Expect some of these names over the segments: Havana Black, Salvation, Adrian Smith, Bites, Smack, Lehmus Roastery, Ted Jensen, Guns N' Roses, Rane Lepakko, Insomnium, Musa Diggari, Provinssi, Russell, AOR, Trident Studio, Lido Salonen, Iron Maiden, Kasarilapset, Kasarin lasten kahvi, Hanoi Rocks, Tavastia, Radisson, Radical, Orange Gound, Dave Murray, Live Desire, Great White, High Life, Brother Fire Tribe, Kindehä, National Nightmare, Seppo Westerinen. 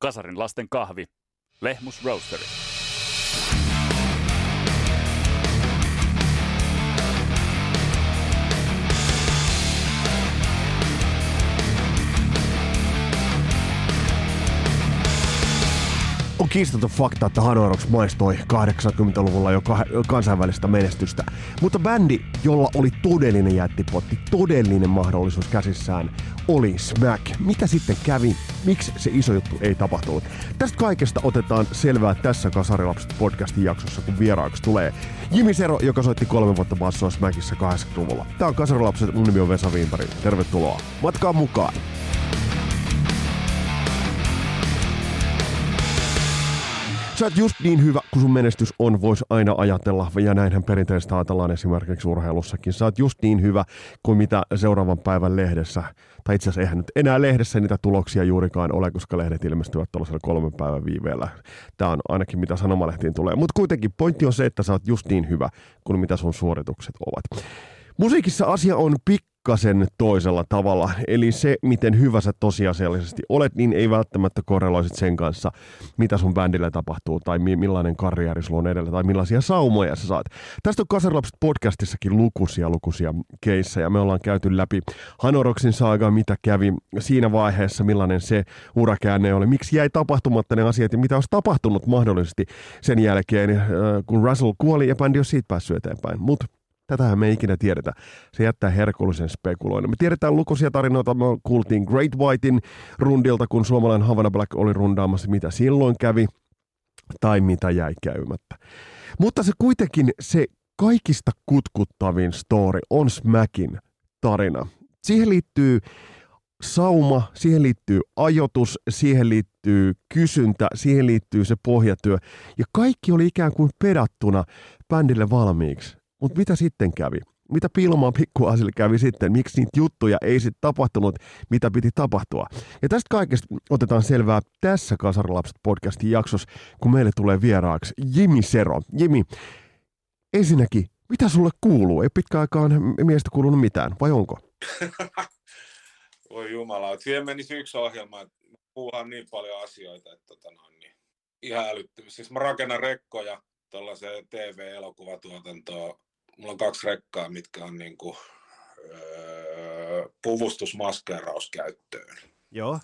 Kasarin lasten kahvi, Lehmus Roastery. On kiistaton fakta, että Hanoi Rocks maistoi 80-luvulla jo kansainvälistä menestystä, mutta bändi, jolla oli todellinen jättipotti, todellinen mahdollisuus käsissään, oli Smack. Mitä sitten kävi? Miksi se iso juttu ei tapahtunut? Tästä kaikesta otetaan selvää tässä Kasarilapset-podcastin jaksossa, kun vieraaksi tulee Jimi Sero, joka soitti 3 vuotta bassoa Smackissa 80-luvulla. Tää on Kasarilapset, mun nimi on Vesa Viimpari. Tervetuloa. Matkaan mukaan! Sä oot just niin hyvä, kun sun menestys on, voisi aina ajatella, ja näinhän perinteisesti ajatellaan esimerkiksi urheilussakin. Sä oot just niin hyvä kuin mitä seuraavan päivän lehdessä, tai itse asiassa eihän nyt enää lehdessä niitä tuloksia juurikaan ole, koska lehdet ilmestyvät tuollaisella 3 päivän viiveellä. Tää on ainakin mitä sanomalehtiin tulee, mutta kuitenkin pointti on se, että sä oot just niin hyvä kuin mitä sun suoritukset ovat. Musiikissa asia on pikkasen toisella tavalla, eli se, miten hyvä sä tosiasiallisesti olet, niin ei välttämättä korreloisit sen kanssa, mitä sun bändillä tapahtuu, tai millainen karrieri sulla on edellä, tai millaisia saumoja sä saat. Tästä on Kasarilapset-podcastissakin lukuisia keissejä. Me ollaan käyty läpi Hanoi Rocksin saagaa, mitä kävi siinä vaiheessa, millainen se urakäänne oli, miksi jäi tapahtumatta ne asiat, ja mitä olisi tapahtunut mahdollisesti sen jälkeen, kun Russell kuoli, ja bändi on siitä päässyt eteenpäin. Tätähän me ei ikinä tiedetä. Se jättää herkullisen spekuloinnin. Me tiedetään lukuisia tarinoita. Me kuultiin Great Whitein rundilta, kun suomalainen Havana Black oli rundaamassa, mitä silloin kävi tai mitä jäi käymättä. Mutta se kuitenkin se kaikista kutkuttavin story on Smackin tarina. Siihen liittyy sauma, siihen liittyy ajoitus, siihen liittyy kysyntä, siihen liittyy se pohjatyö. Ja kaikki oli ikään kuin pedattuna bändille valmiiksi. Mutta mitä sitten kävi? Mitä piilomaan pikkuasille kävi sitten? Miksi niitä juttuja ei sitten tapahtunut, mitä piti tapahtua? Ja tästä kaikesta otetaan selvää tässä Kasarilapset-podcastin jaksossa, kun meille tulee vieraaksi Jimi Sero. Jimi, ensinnäkin, mitä sulle kuuluu? Ei pitkään aikaan miestä kuulunut mitään, vai onko? Voi jumala, että siihen menisi yksi ohjelma, että puhutaan niin paljon asioita, että niin ihan älyttömiä. Siis mä rakennan rekkoja. Tuollaiseen TV-elokuvatuotantoon. Mulla on 2 rekkaa, mitkä on niinku, puvustusmaskeerauskäyttöön. Joo,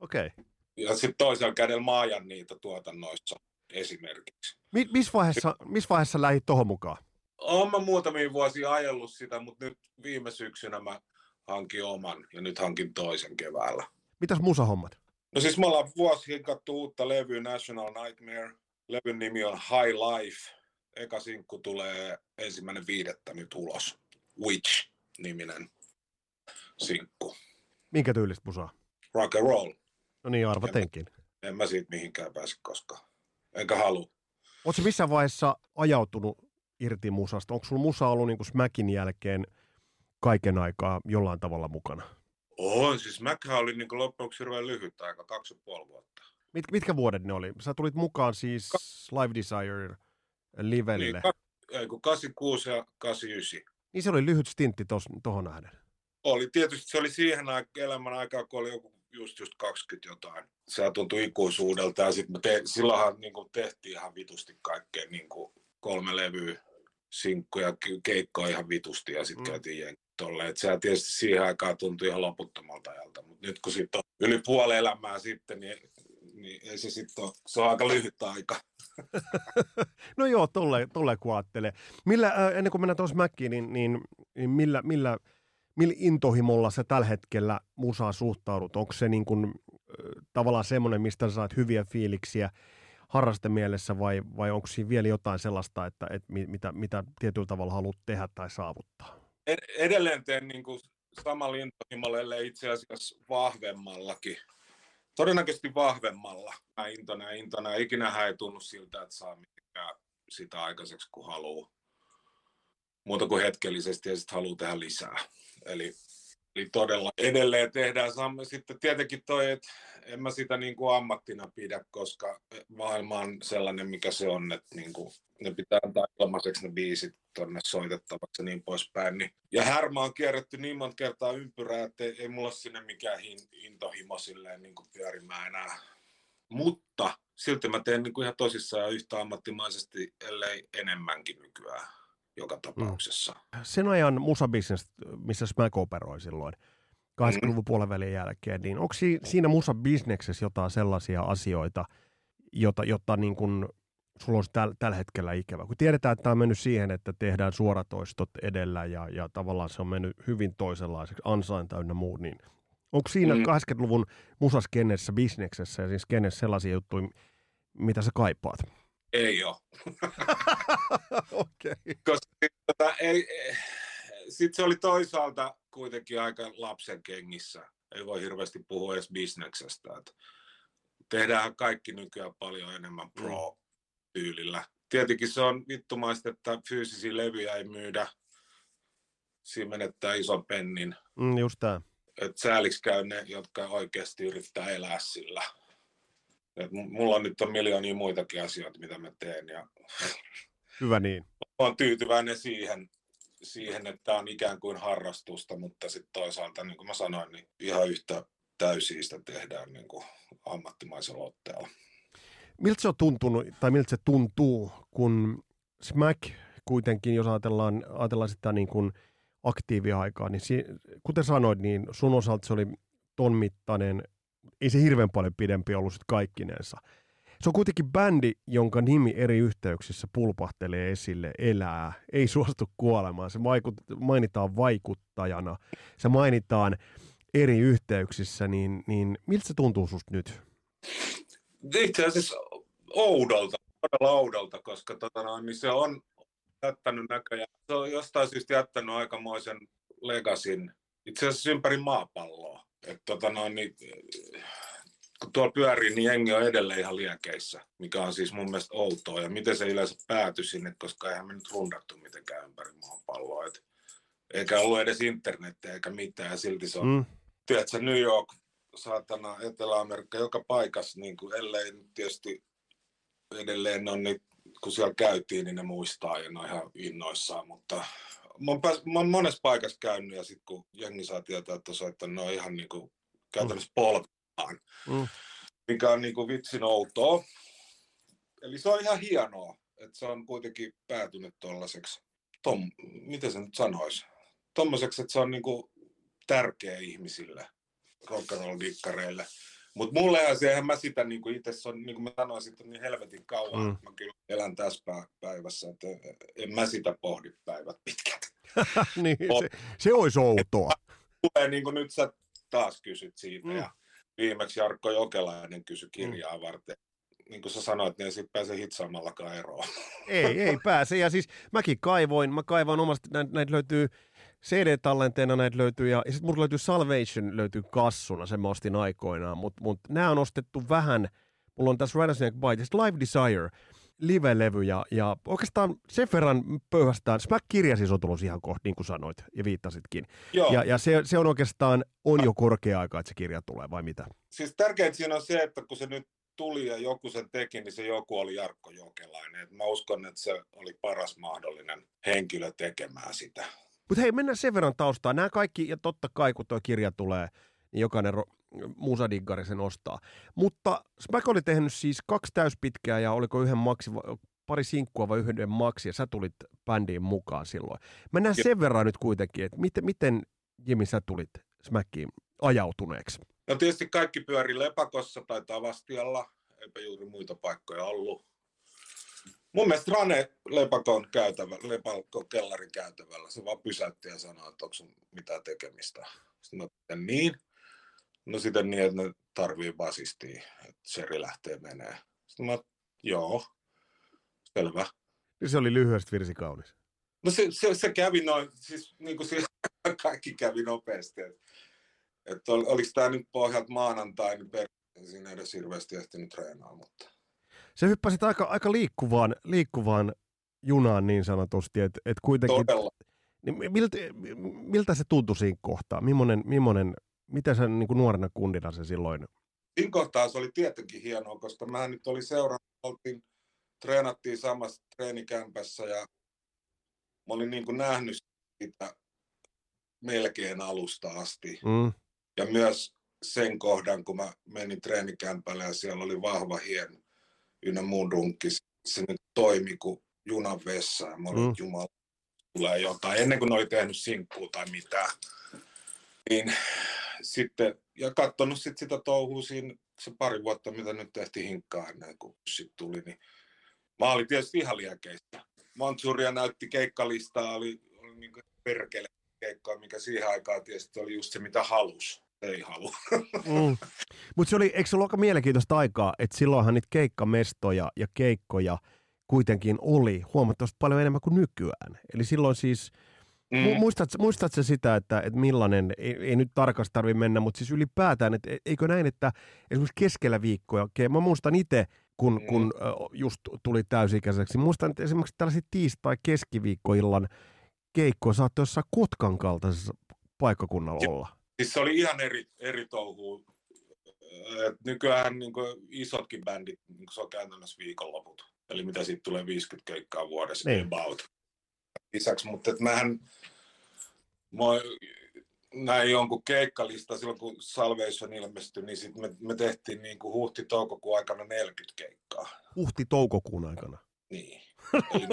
okei. Okay. Ja sitten toisella kädellä mä ajan niitä tuotannoissa esimerkiksi. Missä vaiheessa lähdit tohon mukaan? Olen mä muutamia vuosia ajellut sitä, mutta nyt viime syksynä mä hankin oman ja nyt hankin toisen keväällä. Mitäs musahommat? No siis me ollaan vuosi hinkattu uutta levyä National Nightmare. Levyn nimi on High Life. Eka sinkku tulee 1.5. nyt ulos. Witch-niminen sinkku. Minkä tyylistä musaa? Rock and roll. No niin, arvatenkin. En mä siitä mihinkään pääse koskaan. Enkä halua. Ootko missään vaiheessa ajautunut irti musasta? Onko sulla musa ollut niin kuin Smackin jälkeen kaiken aikaa jollain tavalla mukana? On, siis Smackhan oli niin kuin loppuksi hirveän lyhyt aika, 2,5 vuotta. Mitkä vuodet ne oli? Sä tulit mukaan siis Live Desire livelle. Niin, 86 ja 89. Niin se oli lyhyt stintti tohon nähden. Oli tietysti, se oli siihen elämän aikaan, kun oli joku just 20 jotain. Se tuntui ikuisuudelta ja sit silloinhan niin kun tehtiin ihan vitusti kaikkea, niin kun 3 levyä, sinkkuja, keikkoa ihan vitusti ja sit käytiin jenkin tolleen. Et sehän tietysti siihen aikaan tuntui ihan loputtomalta ajalta, mutta nyt kun sit on yli puoli elämää sitten, niin ei se sitten ole. Se on aika lyhyt aika. No joo, tolle kun ajattelee. Ennen kuin mennään tuossa Smackiin, niin millä intohimolla sä tällä hetkellä musaa suhtaudut? Onko se niin kun, tavallaan semmoinen, mistä saat hyviä fiiliksiä harrastemielessä, vai onko siinä vielä jotain sellaista, että mitä tietyllä tavalla haluat tehdä tai saavuttaa? Edelleen teen niin kuin samalla intohimolla, ellei itse asiassa vahvemmallakin. Todennäköisesti vahvemmalla. Intona. Ikinähän ei tunnu siltä, että saa mitään sitä aikaiseksi, kun haluaa. Muuta kuin hetkellisesti ja sitten haluaa tehdä lisää. Eli todella edelleen tehdään. Sitten tietenkin toi, että en mä sitä niin kuin ammattina pidä, koska maailma on sellainen, mikä se on. Että niin kuin ne pitää antaa ilmaiseksi ne biisit tonne soitettavaksi ja niin poispäin. Niin. Ja härmä on kierretty niin monta kertaa ympyrää, että ei mulla ole sinne mikään intohimo silleen niin kuin pyörimään enää Mutta silti mä teen niin kuin ihan tosissaan yhtä ammattimaisesti, ellei enemmänkin nykyään joka tapauksessa. Mm. Sen ajan musabisnes, missä Smack operoi silloin 80-luvun puolenvälin jälkeen, niin onko siinä musabisneksessä jotain sellaisia asioita, jotta niin kuin sulla olisi tällä hetkellä ikävä? Kun tiedetään, että tämä on mennyt siihen, että tehdään suoratoistot edellä ja tavallaan se on mennyt hyvin toisenlaiseksi, ansainta ynnä muu, niin onko siinä 80-luvun musaskennessä, bisneksessä ja siis skennessä sellaisia juttuja, mitä sä kaipaat? Ei ole. Okei. Okay. Koska sitten se oli toisaalta kuitenkin aika lapsen kengissä. Ei voi hirveästi puhua edes bisneksestä. Tehdään kaikki nykyään paljon enemmän pro-tyylillä. Tietenkin se on vittumaista, että fyysisiä levyjä ei myydä. Siinä menettää ison pennin. Just tämä. Että sääliksi käy ne, jotka oikeasti yrittää elää sillä. Et mulla on nyt on miljoonia muitakin asioita, mitä mä teen. Ja hyvä niin. Olen tyytyväinen siihen, että tämä on ikään kuin harrastusta, mutta sitten toisaalta, niin kuin mä sanoin, niin ihan yhtä täysiä sitä tehdään niin kuin ammattimaisella otteella. Miltä se on tuntunut, tai miltä se tuntuu, kun Smack kuitenkin, jos ajatellaan sitä niin kuin aktiiviaikaa, niin kuten sanoit, niin sun osalta se oli ton mittainen, ei se hirveän paljon pidempi ollut sitten kaikkinensa. Se on kuitenkin bändi, jonka nimi eri yhteyksissä pulpahtelee esille, elää, ei suostu kuolemaan, se mainitaan vaikuttajana, se mainitaan eri yhteyksissä, niin miltä se tuntuu susta nyt? Itse asiassa oudolta, todella oudolta, koska niin se on jättänyt näköjään. Se on jostain syystä jättänyt aikamoisen legasin itse asiassa ympäri maapalloa. Et niin, kun tuolla pyörii, niin jengi on edelleen ihan liekeissä, mikä on siis mun mielestä outoa. Ja miten se yleensä päätyi sinne, koska eihän me nyt rundattu mitenkään ympäri maapalloa. Et eikä ollut edes internettiä eikä mitään, ja silti se on, tiedätkö, New York, saatana, Etelä-Amerikka, joka paikassa, niin kuin, ellei tietysti edelleen on niitä, kun siellä käytiin, niin ne muistaa ja ne on ihan innoissaan, mutta mä oon monessa paikassa käynyt ja sitten kun jengi saa tietää, että ne on ihan niin kuin käytännössä polkaan, mikä on niin kuin vitsin outoa. Eli se on ihan hienoa, että se on kuitenkin päätynyt tollaiseksi, miten se nyt sanoisi, tommoiseksi, että se on niin kuin tärkeä ihmisille, rock'n'roll-dikkareille. Mutta mullehan se, eihän mä sitä niinku itse, niin kuin mä sanoin, sit on niin helvetin kauan, että mä kyllä elän tässä päivässä, että en mä sitä pohdi päivät pitkät. Niin, se olisi outoa. Tulee niin kuin nyt sä taas kysyt siitä, ja viimeksi Jarkko Jokelainen kysyi kirjaa varten. Niin kuin sä sanoit, niin ei siitä pääse hitsaamallakaan eroon. Ei pääse, ja siis mä kaivoin omasti, näitä löytyy CD-tallenteena näitä löytyy, ja sitten mulla löytyy Salvation, löytyy kassuna, sen mä ostin aikoinaan, mutta nämä on ostettu vähän, mulla on tässä Radisson Bites, Live Desire, live-levy, ja oikeastaan sen verran pöyhästään, Smack-kirja siis on tullut ihan kohta, niin kuin sanoit, ja viittasitkin, ja se on oikeastaan, on jo korkea aika, että se kirja tulee, vai mitä? Siis tärkeintä siinä on se, että kun se nyt tuli ja joku sen teki, niin se joku oli Jarkko Jokelainen, että mä uskon, että se oli paras mahdollinen henkilö tekemään sitä. Mutta hei, mennään sen verran taustaan. Nämä kaikki, ja totta kai kun tuo kirja tulee, niin jokainen Musa Diggari sen ostaa. Mutta Smack oli tehnyt siis 2 täyspitkää, ja oliko pari sinkkua vai yhden maksi, ja sä tulit bändiin mukaan silloin. Mennään sen verran nyt kuitenkin, että miten Jimi, sä tulit Smackiin ajautuneeksi? No tietysti kaikki pyöri Lepakossa tai Tavastialla, eipä juuri muita paikkoja ollut. Mun mielestä Rane Lepakon kellarin käytävällä, se vaan pysäytti ja sanoi, että onko sun mitään tekemistä. Sitten mä tein niin. No sitten niin, että ne tarvii basistia, että Seri lähtee menee. Sitten mä, joo, selvä. Ja se oli lyhyesti virsi kaunis. No se kävi noin, siis niin kuin siis, kaikki kävi nopeasti. Että oliko tää nyt pohjalta maanantai, niin siinä ei edes hirveästi ehtinyt treenaa, mutta se hyppäsit aika liikkuvaan junaan niin sanotusti, että kuitenkin. Todella. Niin miltä se tuntui siinä kohtaa? Mitä sä niin kuin nuorena kundina se silloin? Siinä kohtaa se oli tietenkin hienoa, koska mähän nyt oli seurannut, treenattiin samassa treenikämpässä ja mä olin niin kuin nähnyt sitä melkein alusta asti. Ja myös sen kohdan, kun mä menin treenikämpälle ja siellä oli vahva hieno ynnä muun runkki. Se nyt toimi kuin junan vessa ja mä olin, jumala, tulee jotain, ennen kuin ne oli tehnyt sinkkuu tai mitään. Niin sitten, ja katsonut sit sitä touhua siinä se pari vuotta, mitä nyt tehtiin hinkkaa ennen kuin sit tuli, niin mä olin tietysti ihan liekeistä. Mansuria näytti keikkalista, oli niin kuin perkele keikkaa, mikä siihen aikaan tietysti oli just se, mitä halusi. Ei halua. Mutta se oli, eikö se ollut aika mielenkiintoista aikaa, että silloinhan niitä keikkamestoja ja keikkoja kuitenkin oli huomattavasti paljon enemmän kuin nykyään. Eli silloin siis, muistatko sitä, että millainen, ei nyt tarkasti tarvitse mennä, mutta siis ylipäätään, että eikö näin, että esimerkiksi keskellä viikkoja, mä muistan itse, kun just tuli täysikäiseksi, muistan, että esimerkiksi tällaisia tiistai-keskiviikkoillan keikkoja saattoi jossain Kotkan kaltaisessa paikkakunnalla olla. Siis se oli ihan eri touhuu. Nykyään niin isotkin bändit, niin se on käytännössä viikonloput. Eli mitä siitä tulee 50 keikkaa vuodessa, niin about. Lisäksi, mutta näin jonkun keikkalista silloin, kun Salvation ilmestyi, niin sit me tehtiin niin huhti-toukokuun aikana 40 keikkaa. Huhti-toukokuun aikana? Niin. Eli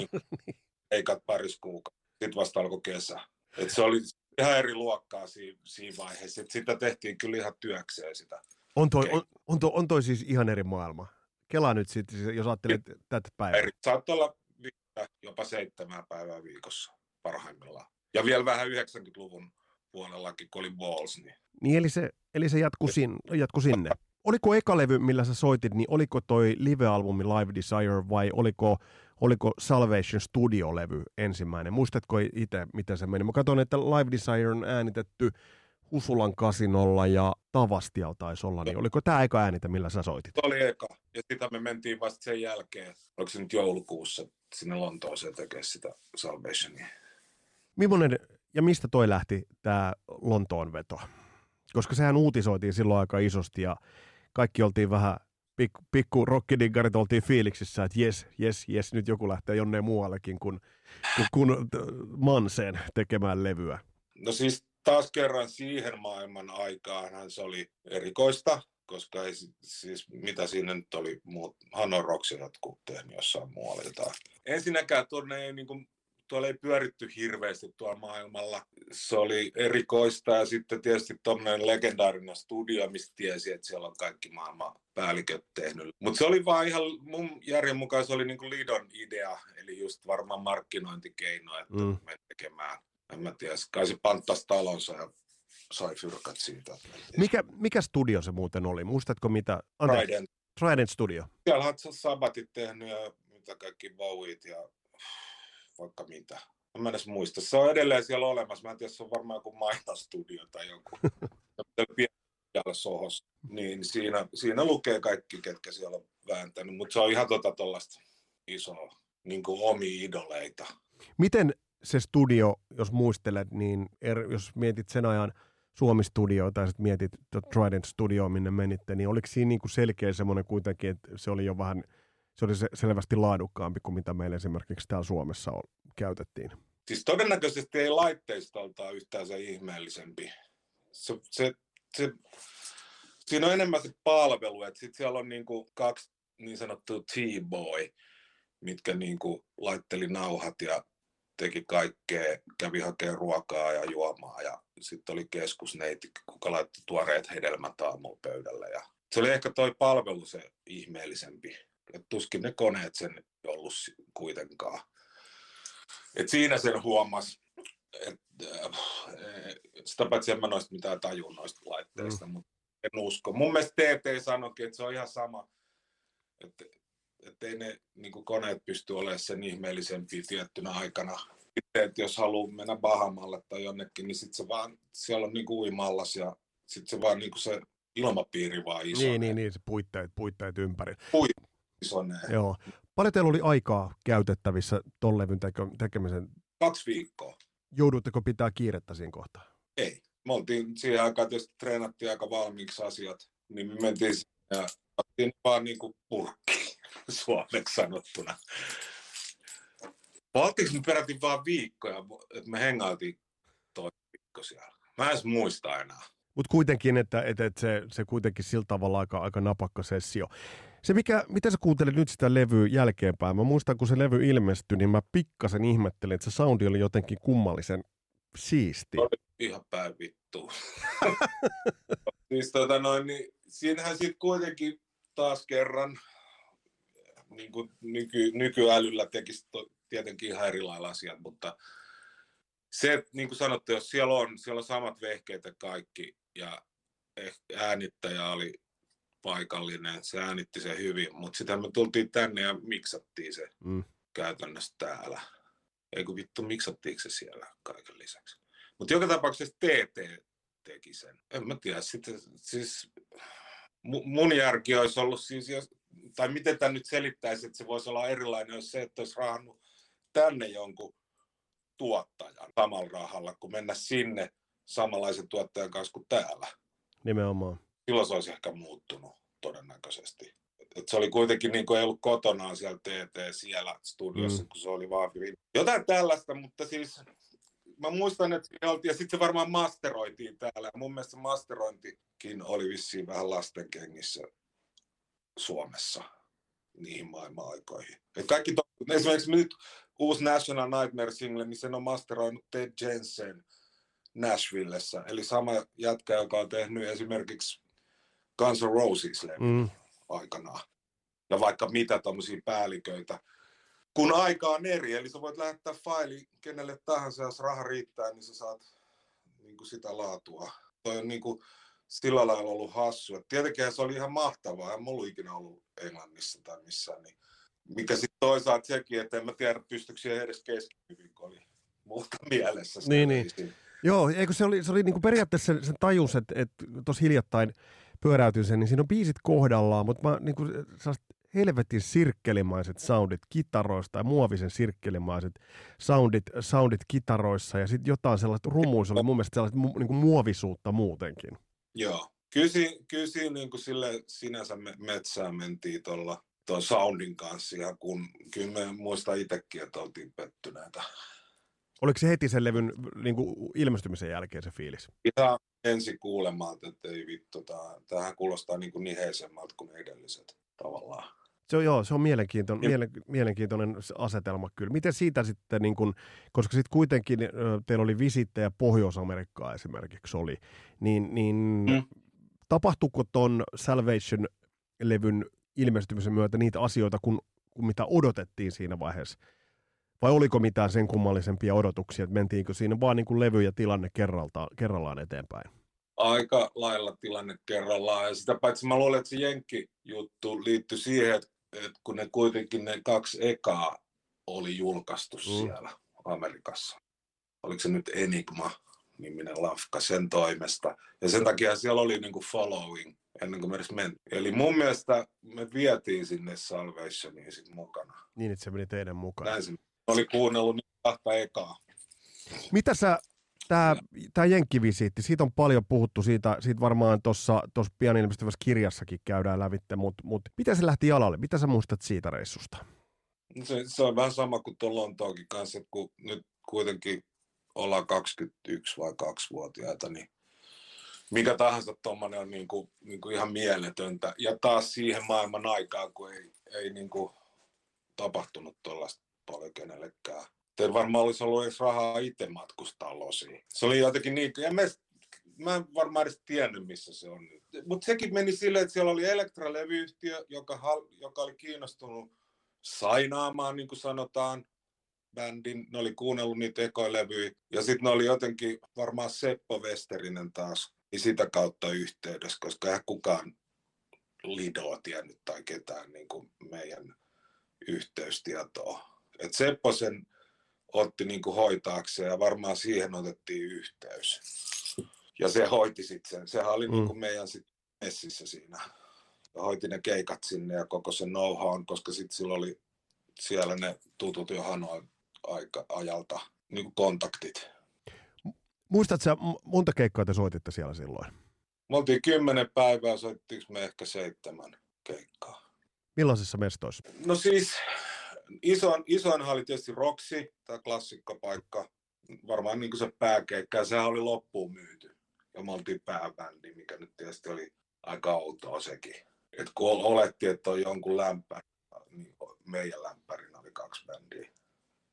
niin, keikat parissa kuukautta. Sitten vasta alkoi kesä. Et se oli ihan eri luokkaa siinä vaiheessa. Et sitä tehtiin kyllä ihan työkseen sitä. On toi siis ihan eri maailma. Kela nyt sitten, jos ajattelet tätä päivää. Saattaa olla jopa 7 päivää viikossa parhaimmillaan. Ja vielä vähän 90-luvun puolellakin, kun oli balls. Niin eli se jatkui sinne. Oliko eka levy, millä sä soitit, niin oliko toi live-albumi Live Desire vai oliko Salvation Studio-levy ensimmäinen? Muistatko itse, mitä se meni? Mä katson, että Live Desire on äänitetty Husulan kasinolla ja Tavastialla taisi olla, niin oliko tämä eka äänitä, millä sä soitit? Se oli eka, ja sitä me mentiin vasta sen jälkeen, oliko se nyt joulukuussa, sinne Lontooseen tekee sitä Salvationia. Millainen, ja mistä toi lähti, tämä Lontoon veto? Koska sehän uutisoitiin silloin aika isosti, ja kaikki oltiin vähän pikku rockidiggarit oltiin fiiliksissä, että jes, nyt joku lähtee jonneen muuallekin kuin Manseen tekemään levyä. No siis taas kerran siihen maailman aikaanhan se oli erikoista, koska ei siis mitä siinä nyt oli muut Hanoi Rocksin jotkut tehnyt jossain muualla jotain. Ensinnäkään tuolla ei pyöritty hirveästi tuolla maailmalla. Se oli erikoista ja sitten tietysti tuommoinen legendaarinen studio, mistä tiesi, että siellä on kaikki maailman päälliköt tehnyt. Mutta se oli vaan ihan, mun järjen mukaan se oli niin kuin Lidon idea, eli just varmaan markkinointikeino, että menen tekemään. En mä tiedä, kai se panttasi talonsa ja sai fyrkat siitä. Mikä studio se muuten oli? Muistatko mitä? Trident Studio. Siellä on Sabatit tehnyt ja mitä kaikki Bowiet ja vaikka mitä. En mä edes muista. Se on edelleen siellä olemassa. Mä en tiedä, se on varmaan joku Maita-studio tai joku. Pienellä Sohossa. Niin siinä lukee kaikki, ketkä siellä on vääntänyt. Mutta se on ihan tuollaista isoa, niin kuin omia idoleita. Miten se studio, jos muistelet, niin jos mietit sen ajan Suomi-studioa tai sitten mietit Trident Studioa, minne menitte, niin oliko siinä niinku selkeä semmoinen kuitenkin, että se oli jo vähän, se oli selvästi laadukkaampi kuin mitä meillä esimerkiksi täällä Suomessa käytettiin? Siis todennäköisesti ei laitteistolta yhtään se ihmeellisempi. Siinä on enemmän se palvelu, että sitten siellä on niinku 2 niin sanottua T-boy, mitkä niinku laitteli nauhat ja teki kaikkea, kävi hakemaan ruokaa ja juomaa ja sitten oli keskusneiti, kuka laittoi tuoreet hedelmät aamulla pöydälle. Ja se oli ehkä toi palvelu se ihmeellisempi, että tuskin ne koneet sen ei ollut kuitenkaan. Et siinä sen huomasi, että sitä paitsi en mä noista mitään tajua noista laitteista, mutta en usko. Mun mielestä TT sanoikin, että se on ihan sama, että ei ne niin koneet pysty olemaan sen ihmeellisempiä tiettynä aikana. Sitten, että jos haluaa mennä Bahamalle tai jonnekin, niin sitten se vaan, siellä on niin uimallas ja sitten se vaan niin se ilmapiiri vaan isonee. Niin, se puitteet ympäri. Isonee. Joo. Paljon teillä oli aikaa käytettävissä ton levyn tekemisen? 2 viikkoa. Joudutteko pitää kiirettä siinä kohtaa? Ei. Me oltiin siihen aikaan, tietysti treenattiin aika valmiiksi asiat, niin me mentiin ja otettiin vaan niin kuin purkkiin. Suomeksi sanottuna. Oltiinko me peräti vaan viikkoja, että me hengailtiin toinen viikko siellä? Mä en edes muista enää. Mutta kuitenkin, että se kuitenkin sillä tavalla aika napakka sessio. Se, mitä sä kuuntelit nyt sitä levyä jälkeenpäin? Mä muistan, kun se levy ilmestyi, niin mä pikkasen ihmettelin, että se soundi oli jotenkin kummallisen siisti. Oli ihan päin vittuun. Siis niin siinähän sitten kuitenkin taas kerran niin kuin nykyalyllä tekisi tietenkin ihan erilailla asiat, mutta se, niin kuin sanottu, jos siellä on samat vehkeet kaikki ja äänittäjä oli paikallinen, se äänitti sen hyvin, mutta sitä me tultiin tänne ja miksattiin se käytännössä täällä. Eiku vittu, miksattiinko se siellä kaiken lisäksi? Mutta joka tapauksessa TT teki sen. En mä tiedä, sitten, siis mun järki olisi ollut siis, tai miten tämä nyt selittäisi, että se voisi olla erilainen, jos se, että olisi rahannut tänne jonkun tuottajan samalla rahalla, kun mennä sinne samanlaisen tuottajan kanssa kuin täällä. Nimenomaan. Silloin se olisi ehkä muuttunut todennäköisesti. Et se oli kuitenkin, niin kuin ei ollut kotonaan siellä TT siellä studiossa, kun se oli vaan hyvin. Jotain tällaista, mutta siis mä muistan, että siinä oltiin, ja sitten se varmaan masteroitiin täällä. Ja mun mielestä masterointikin oli vissiin vähän lastenkengissä Suomessa niihin maailman aikoihin. Et kaikki esimerkiksi nyt uusi National Nightmare single, niin sen on masteroinut Ted Jensen Nashvillessä. Eli sama jätkä, joka on tehnyt esimerkiksi Guns N' Roses-levyn aikanaan. Ja vaikka mitä tommosia päälliköitä. Kun aika on eri, eli sä voit lähettää faili kenelle tahansa, jos raha riittää, niin sä saat niin kuin sitä laatua. Toi on niin kuin sillä lailla ollut hassu. Et tietenkin se oli ihan mahtavaa, en mulla ikinä ollut Englannissa tai missään. Niin. Mikä sitten toisaalta sekin, että en mä tiedä, pystyykö siihen edes keskiviin, kun oli muuta mielessä. Niin. Joo, eikö se oli niinku periaatteessa sen tajus, että tossa hiljattain pyöräytyi sen, niin siinä on biisit kohdallaan, mutta mä niinku helvetin sirkkelimaiset soundit kitaroista ja muovisen sirkkelimaiset soundit kitaroissa ja sitten jotain sellaista rumuissa oli mun mielestä sellaista niinku muovisuutta muutenkin. Joo, kyllä niinku sille sinänsä metsään mentiin tuon soundin kanssa ihan kun kyllä mä muistan itsekin, että oltiin pettyneitä. Oliko se heti sen levyn niin kuin ilmestymisen jälkeen se fiilis? Ihan ensi kuulemalta, että ei vittu, tämähän kuulostaa niin kuin niheisemmältä kuin edelliset tavallaan. Se on mielenkiintoinen asetelma kyllä. Miten siitä sitten, niin kuin, koska sitten kuitenkin teillä oli visittejä Pohjois-Amerikkaa esimerkiksi oli, niin tapahtuiko ton Salvation-levyn ilmestymisen myötä niitä asioita, kun mitä odotettiin siinä vaiheessa? Vai oliko mitään sen kummallisempia odotuksia, että mentiinkö siinä vaan niin kuin levy ja tilanne kerrallaan eteenpäin? Aika lailla tilanne kerrallaan. Ja sitä paitsi mä luulen, että se jenkkijuttu liittyi siihen, että kun ne kuitenkin ne kaksi ekaa oli julkaistu siellä Amerikassa. Oliko se nyt Enigma-niminen lafka sen toimesta. Ja sen takia siellä oli niin kuin following ennen kuin me edes mentiin. Eli mun mielestä me vietiin sinne Salvationiin sitten mukana. Niin, että se meni teidän mukana. Oli kuunnellut niin kahta ekaa. Mitä sä, tää jenkkivisiitti, siitä on paljon puhuttu, siitä varmaan tuossa pian ilmestyvässä kirjassakin käydään lävitte, mutta miten se lähti jalalle? Mitä sä muistat siitä reissusta? Se on vähän sama kuin tuon Lontoonkin kanssa, että kun nyt kuitenkin ollaan 21 vai 2-vuotiaita, niin mikä tahansa tuommoinen on niinku ihan mieletöntä. Ja taas siihen maailman aikaan, kun ei niinku tapahtunut tuollaista paljon kenellekään. Teillä varmaan olisi ollut edes rahaa itse matkustaa losiin. Se oli jotenkin niin, mä en varmaan edes tiennyt, missä se on nyt. Mutta sekin meni silleen, että siellä oli Elektra-levyyhtiö, joka oli kiinnostunut sainaamaan, niin kuin sanotaan, bändin. Ne oli kuunnellut niitä ekolevyjä. Ja sitten ne oli jotenkin varmaan Seppo Westerinen taas, niin sitä kautta yhteydessä, koska eihän kukaan Lidoa tiennyt tai ketään niin kuin meidän yhteystietoa. Et Seppo sen otti niinku hoitaakseen ja varmaan siihen otettiin yhteys. Ja se hoiti sitten sen. Sehän oli niinku meidän sitten messissä siinä. Ja hoiti ne keikat sinne ja koko sen know-hown, koska sitten sillä oli siellä ne tutut jo Hanoin ajalta niinku kontaktit. Muistatko sä, monta keikkaa te soititte siellä silloin? Me oltiin 10 päivää, soittiinko me ehkä 7 keikkaa. Millaisissa mestoissa? No siis isoinhan oli tietysti Roksi, tämä klassikkopaikka, varmaan niin kuin se pääkeikka, ja sehän oli loppuun myyty. ja me oltiin pääbändi, mikä nyt tietysti oli aika outoa sekin. Et kun olettiin, että on jonkun lämpäri, niin meidän lämpärinä oli kaksi bändiä.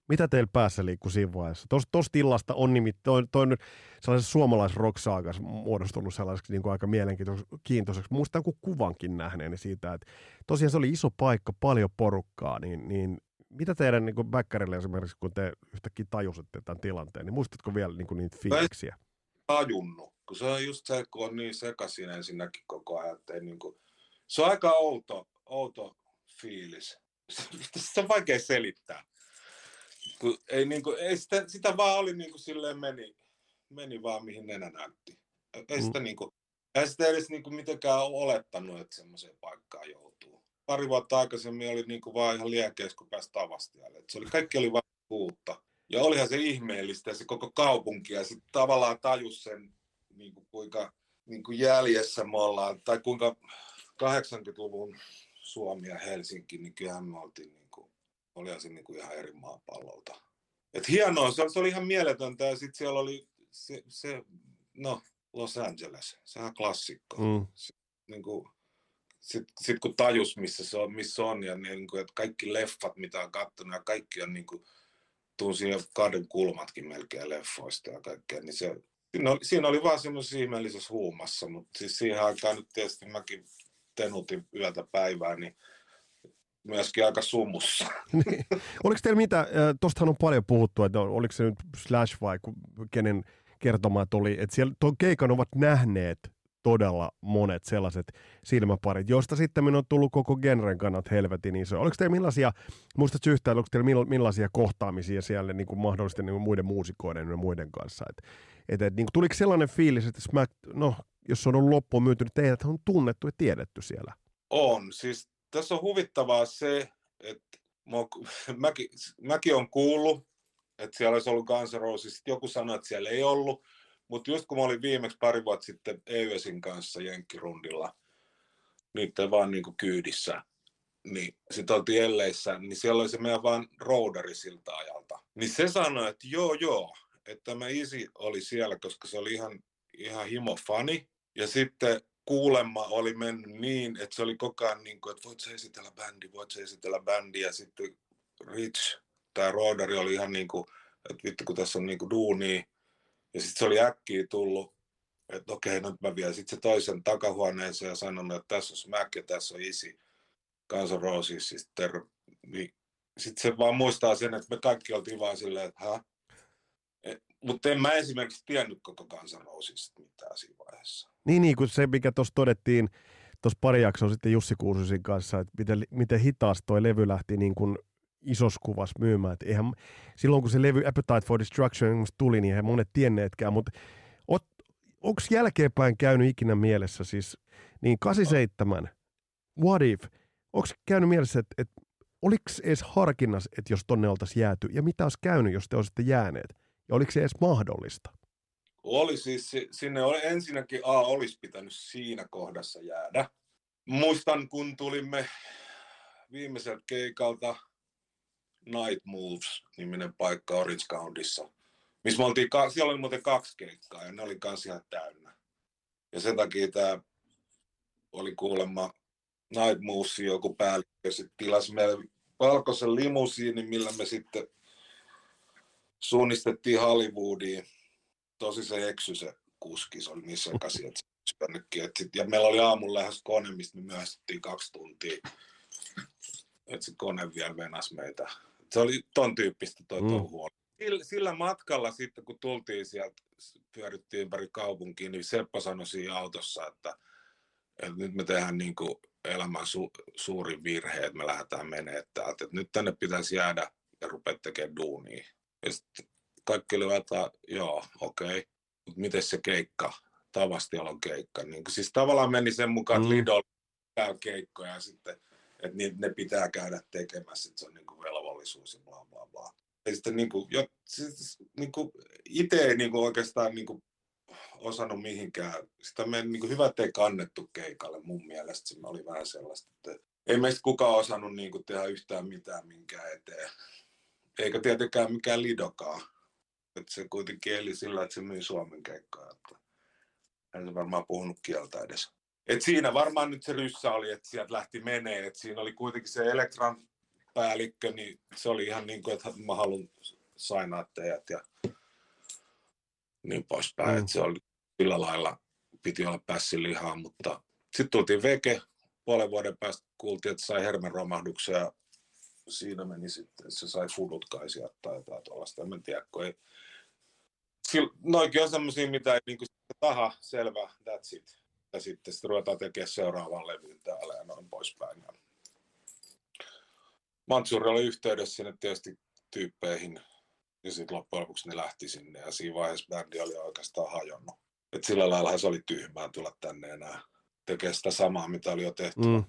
Mitä teillä päässä liikkui siinä vaiheessa? Tuosta illasta on nimittäin, toi nyt sellaisessa suomalaisrock-saakassa muodostunut sellaiseksi niin kuin aika mielenkiintoiseksi. Muistan kuin kuvankin nähneeni siitä, että tosiaan se oli iso paikka, paljon porukkaa, niin mitä teidän niin kuin backerille esimerkiksi, kun te yhtäkkiä tajusitte tämän tilanteen, niin muistatko vielä niin kuin niitä fiiliksiä? Tajunnut, kun se on just se, kun on niin sekaisin ensinnäkin koko ajan, että niin kuin, se on aika outo fiilis. Se on vaikea selittää. Ei, niin kuin, ei sitä vaan oli niin kuin silleen meni vaan mihin nenä näytti. Ei sitä edes niin kuin mitenkään olettanut, että semmoiseen paikkaan joutuu. Pari vuotta aikaisemmin oli niin kuin vaan ihan liekeissä, kun pääsi Tavastialle. Se oli, kaikki oli vaan uutta. Ja olihan se ihmeellistä se koko kaupunki ja sitten tavallaan tajus sen, niin kuin kuinka niin kuin jäljessä me ollaan. Tai kuinka 80-luvun Suomi ja Helsinki, niin kyllähän me oltiin. Olihan se niin kuin ihan eri maapallolta. Et hienoa, se oli ihan mieletöntä ja sitten siellä oli se Los Angeles, sehän klassikko. Niin kuin, sit kun tajus missä se on ja niin kuin, että kaikki leffat mitä on katsonut ja kaikki on niin kuin, tunsin jo kadun kulmatkin melkein leffoista ja kaikkea, niin se, siinä oli vaan semmoisessa ihmeellisessä huumassa, mutta siis siihen aikaan nyt tietysti mäkin tenutin yötä päivää, niin myöskin aika sumussa. Niin. Oliko teillä mitä, tostahan on paljon puhuttu, että oliko se nyt Slash vai kenen kertomat oli, että siellä tuon keikan ovat nähneet todella monet sellaiset silmäparit, joista sitten minun on tullut koko genren kannat helvetin iso. Oliko teillä millaisia, muistatko yhtään, oliko teillä millaisia kohtaamisia siellä niin kuin mahdollisesti niin kuin muiden muusikoiden ja muiden kanssa? Et, niin kuin, tuliko sellainen fiilis, että Smack, jos on ollut loppuun myytynyt, teidät on tunnettu ja tiedetty siellä? On, siis tässä on huvittavaa se, että mäkin olen kuullut, että siellä olisi ollut Guns N' Roses. Joku sanoi, että siellä ei ollut. Mutta just kun mä olin viimeksi pari vuotta sitten EYSin kanssa jenkkirundilla, niitä vaan niinku kyydissä, niin sitten oltiin Elleissä, niin siellä oli se meidän vaan roudari siltä ajalta. Niin se sanoi, että joo, että tämä isi oli siellä, koska se oli ihan himofani. Ja sitten kuulemma oli mennyt niin, että se oli koko ajan niin kuin, että voit sä esitellä bändi, ja sitten Rich, tämä roadari oli ihan niin kuin, että vittu kun tässä on niin kuin duunia, ja sitten se oli äkkiä tullut, että okei, nyt mä vien sitten se toisen takahuoneeseen ja sanon, että tässä on Smack ja tässä on isi, Guns N' Roses, siis niin sitten se vaan muistaa sen, että me kaikki oltiin vaan silleen, että mutta en mä esimerkiksi tiennyt koko Guns N' Rosesista mitään siinä vaiheessa. Niin kuin se, mikä tuossa todettiin tuossa pari jaksoa sitten Jussi Kuususin kanssa, että miten hitaasti toi levy lähti niin kuin isossa kuvassa myymään. Et eihän, silloin kun se levy Appetite for Destruction tuli, niin eihän monet tienneetkään, mutta onko jälkeenpäin käynyt ikinä mielessä, siis niin 87, What If, onko käynyt mielessä, että oliko edes harkinnassa, että jos tonne oltaisiin jääty, ja mitä olisi käynyt, jos te olisitte jääneet? Ja oliko se edes mahdollista? Oli siis, sinne ensinnäkin olisi pitänyt siinä kohdassa jäädä. Muistan, kun tulimme viimeiseltä keikalta Night Moves-niminen paikka Orange Goundissa, missä me oltiin, siellä oli muuten kaksi keikkaa ja ne oli kans ihan täynnä. Ja sen takia tämä oli kuulemma Night Movesin joku päällikkö, sitten tilasi meille valkoisen limusiinin, millä me sitten suunnistettiin Hollywoodiin. Tosi se eksy se kuski, se oli niin sekaisin, että se jonnekin. Ja meillä oli aamun lähes kone, mistä me myöhästyttiin 2 tuntia. Että se kone vielä venäsi meitä. Et se oli ton tyyppistä toi touhuoli. Sillä matkalla sitten, kun tultiin sieltä, pyörittiin ympäri kaupunkiin, niin Seppo sanoi siinä autossa, että nyt me tehdään niin kuin elämän suurin virhe, että me lähdetään menemään täältä. Että nyt tänne pitäisi jäädä ja rupea tekemään duunia. Ja sitten kaikki oli että joo, okei. Mutta miten se keikka? Tavastialon keikka. Niin, siis tavallaan meni sen mukaan, että Lido käy keikkoja ja sitten, että ne pitää käydä tekemässä, että se on niin kuin velvollisuus ja bla bla bla. Ja sitten niin kuin, itse ei niin kuin oikeastaan niin kuin osannut mihinkään. Sitä meidän niin kuin hyvät ei kannettu keikalle mun mielestä. Se oli vähän sellaista, että ei meistä kukaan osannut niin kuin tehdä yhtään mitään minkään eteen. Eikä tietenkään mikään Lidokaan. Että se kuitenkin eli sillä, että se myi Suomen keikkaa. en varmaan puhunut kieltä edes. Et siinä varmaan nyt se ryssä oli, että sieltä lähti meneen. Et siinä oli kuitenkin se Elektran päällikkö, niin se oli ihan niin kuin, että mä haluan sainaa teidät ja niin poispäin. Mm. Et se oli sillä lailla, piti olla pässi lihaa, mutta sitten tultiin veke. Puolen vuoden päästä kuultiin, että sai hermen romahduksen ja siinä meni sitten, se sai fudutkaisia tai jotain tuollaista. En tiedä, kun ei. Noikin on semmoisia, mitä ei niinku taha, selvä, that's it. Ja sitten ruvetaan tekemään seuraavan levyn täällä ja noin poispäin. Mantsuri oli yhteydessä sinne tietysti tyyppeihin ja sitten loppujen lopuksi ne lähti sinne ja siinä vaiheessa bändi oli oikeastaan hajonnut. Et sillä lailla se oli tyhmää tulla tänne enää tekemään sitä samaa, mitä oli jo tehty. Mm.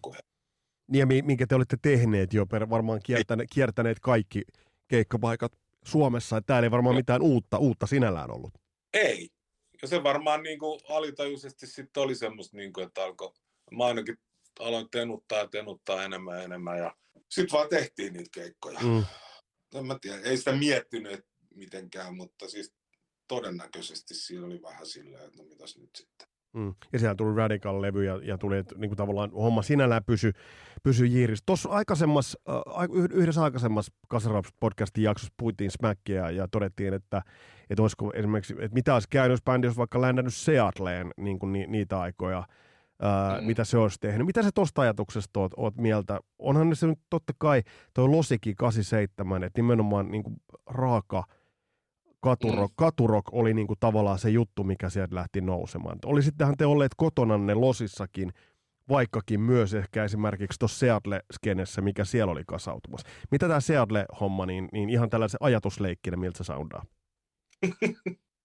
Niin ja minkä te olitte tehneet jo, varmaan kiertäneet kaikki keikkapaikat Suomessa, että täällä ei varmaan mitään uutta sinällään ollut. Ei. Ja se varmaan niin kuin alitajuisesti sitten oli semmoista, niin kuin, että alkoi, mä ainakin aloin tenuttaa enemmän ja sitten vaan tehtiin niitä keikkoja. Mm. En mä tiedä, ei sitä miettinyt mitenkään, mutta siis todennäköisesti siinä oli vähän silleen, että no mitäs nyt sitten. Mm. Ja siellä tuli Radical-levy ja tuli, että niin kuin tavallaan homma sinällään pysyi jiirissä. Tuossa yhdessä aikaisemmassa Kasarilapset-podcastin jaksossa puhuttiin Smackia ja todettiin, että olisiko esimerkiksi, että mitä olisi käynyt, jos bändi olisi vaikka ländännyt Seattleen niin kuin niitä aikoja, mitä se olisi tehnyt. Mitä se tuosta ajatuksesta oot mieltä? Onhan se nyt totta kai toi Losiki 87, että nimenomaan niin kuin raaka Katurok oli niinku tavallaan se juttu, mikä sieltä lähti nousemaan. Olisittehan te olleet kotonanne Losissakin, vaikkakin myös ehkä esimerkiksi tuossa Seattle-skenessä, mikä siellä oli kasautumassa. Mitä tämä Seattle-homma, niin ihan tällaisen ajatusleikkinä, miltä se soundaa?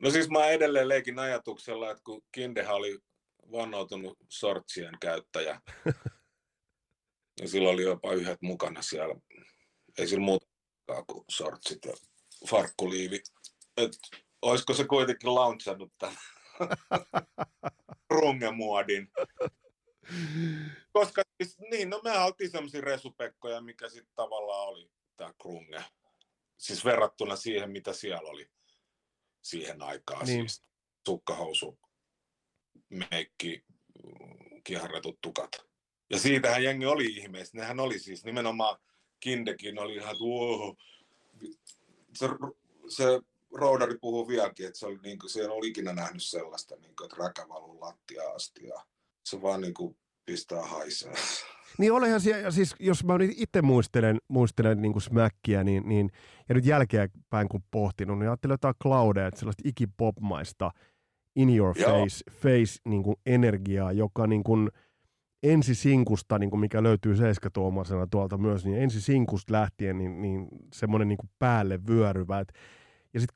No siis mä edelleen leikin ajatuksella, että kun Kindehä oli vannoutunut sortsien käyttäjä, ja sillä oli jopa yhdet mukana siellä. Ei sillä muuta kuin sortsit ja farkkuliivi. Et, olisiko se kuitenkin launchannut tämän rungemuodin? Koska siis, niin, no mehän oltiin sellaisia resupekkoja, mikä sitten tavallaan oli tämä grunge. Siis verrattuna siihen, mitä siellä oli siihen aikaan. Niin. Siis tukkahousu, meikki, kiharretut tukat. Ja siitähän jengi oli ihmeessä. Nehän oli siis nimenomaan Kindekin oli ihan se roudari puhuu vieläkin, että se oli niinku, se en ole ikinä nähnyt sellaista, niinku, että räkävalun lattiaa asti ja se vaan niinku pistää haisee. Niin olihan siellä, siis jos mä nyt itse muistelen niinku Smackia, niin ja nyt jälkeenpäin kun pohtinut, niin ajattelin jotain Claudea, että sellaista ikipopmaista in your face niinku energiaa, joka niinku ensisinkusta, niin kuin mikä löytyy seiskatuomaisena tuolta myös, niin ensisinkusta lähtien niin semmoinen niin kuin päälle vyöryvä. Ja sitten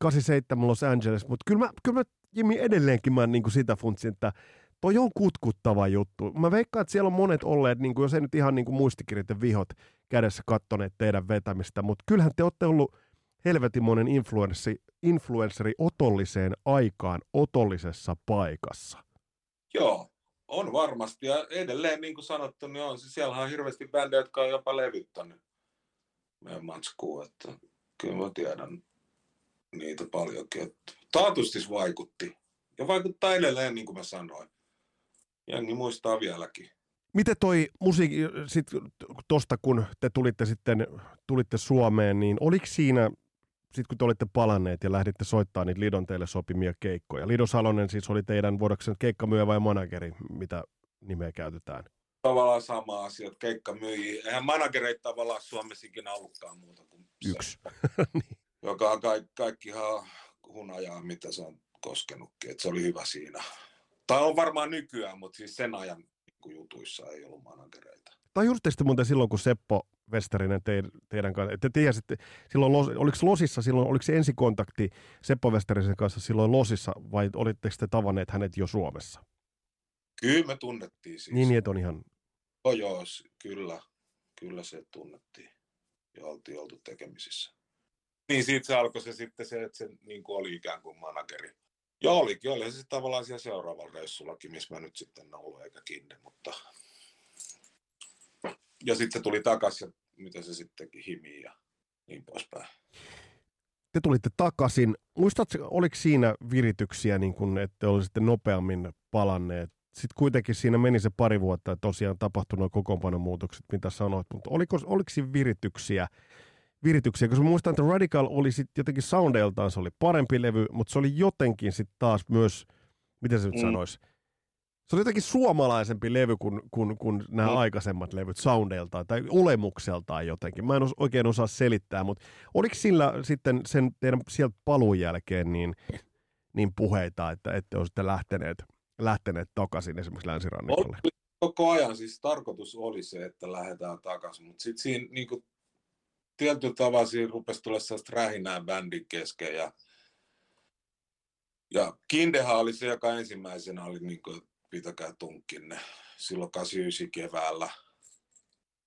87 Los Angeles, mutta kyllä mä Jimi edelleenkin mä niin kuin sitä funtsin, että toi on kutkuttava juttu. Mä veikkaan, että siellä on monet olleet, niin kuin, jos ei nyt ihan niin kuin muistikirjojen vihot kädessä kattoneet teidän vetämistä, mutta kyllähän te olette ollut helvetimoinen influenssari otolliseen aikaan otollisessa paikassa. Joo. On varmasti, ja edelleen niin kuin sanottu, niin on. Siellähän on hirveästi bändejä, jotka on jopa levyttänyt meidän matskuun, että kyllä mä tiedän niitä paljonkin, että taatusti vaikutti, ja vaikuttaa edelleen, niin kuin mä sanoin. Jengi muistaa vieläkin. Miten toi musiikki, tuosta kun te tulitte Suomeen, niin oliko siinä, sitten kun te olitte palanneet ja lähditte soittamaan niitä Lidon teille sopimia keikkoja. Lido Salonen siis oli teidän, voidaanko se nyt keikkamyyjä vai manageri, mitä nimeä käytetään? Tavallaan sama asia, että keikkamyyjiä. Eihän managereita tavallaan Suomessa ikinä ollutkaan muuta kuin yksi. Niin. Joka on kaikkihan hunajaa, mitä se on koskenutkin. Et se oli hyvä siinä. Tai on varmaan nykyään, mutta siis sen ajan jutuissa ei ollut managereita. Tai just teistä muuten silloin, kun Seppo Westerinen teidän kanssa, että te tiesitte, silloin oliko Losissa silloin, oliko se ensikontakti Seppo Westerisen kanssa silloin Losissa, vai olitteko te tavanneet hänet jo Suomessa? Kyllä me tunnettiin siis. Niin, että on ihan. No joo, kyllä se tunnettiin ja oltiin oltu tekemisissä. Niin siitä se alkoi se sitten se, että se niin kuin oli ikään kuin manageri. Ja olikin se tavallaan siellä seuraavalla reissullakin, missä mä nyt sitten en ollut eikä kiinni, mutta. Ja sitten se tuli takaisin, mitä se sittenkin himii ja niin poispäin. te tulitte takaisin. Muistatko, oliko siinä virityksiä, niin kun, että olisitte nopeammin palanneet? Sitten kuitenkin siinä meni se pari vuotta, että tosiaan tapahtui nuo kokoonpanomuutokset, mitä sanoit. Mutta oliko siinä virityksiä? Koska muistan, että Radical oli sit jotenkin soundeiltaan, se oli parempi levy, mutta se oli jotenkin sitten taas myös, miten se nyt sanoisi, se oli jotenkin suomalaisempi levy kuin nämä aikaisemmat levyt soundeiltaan tai olemukseltaan jotenkin. Mä en oikein osaa selittää, mutta oliko sillä sitten sen teidän sieltä paluun jälkeen niin puheita, että ette olisitte lähteneet takaisin esimerkiksi länsirannikolle? Koko ajan siis tarkoitus oli se, että lähdetään takaisin, mutta sitten siinä niin kuin tietyllä tavalla siinä rupesi tulla sellaista rähinää bändin kesken ja Kindehä oli se, joka ensimmäisenä oli niin kuin pitäkää tunkkinne silloin 89 keväällä.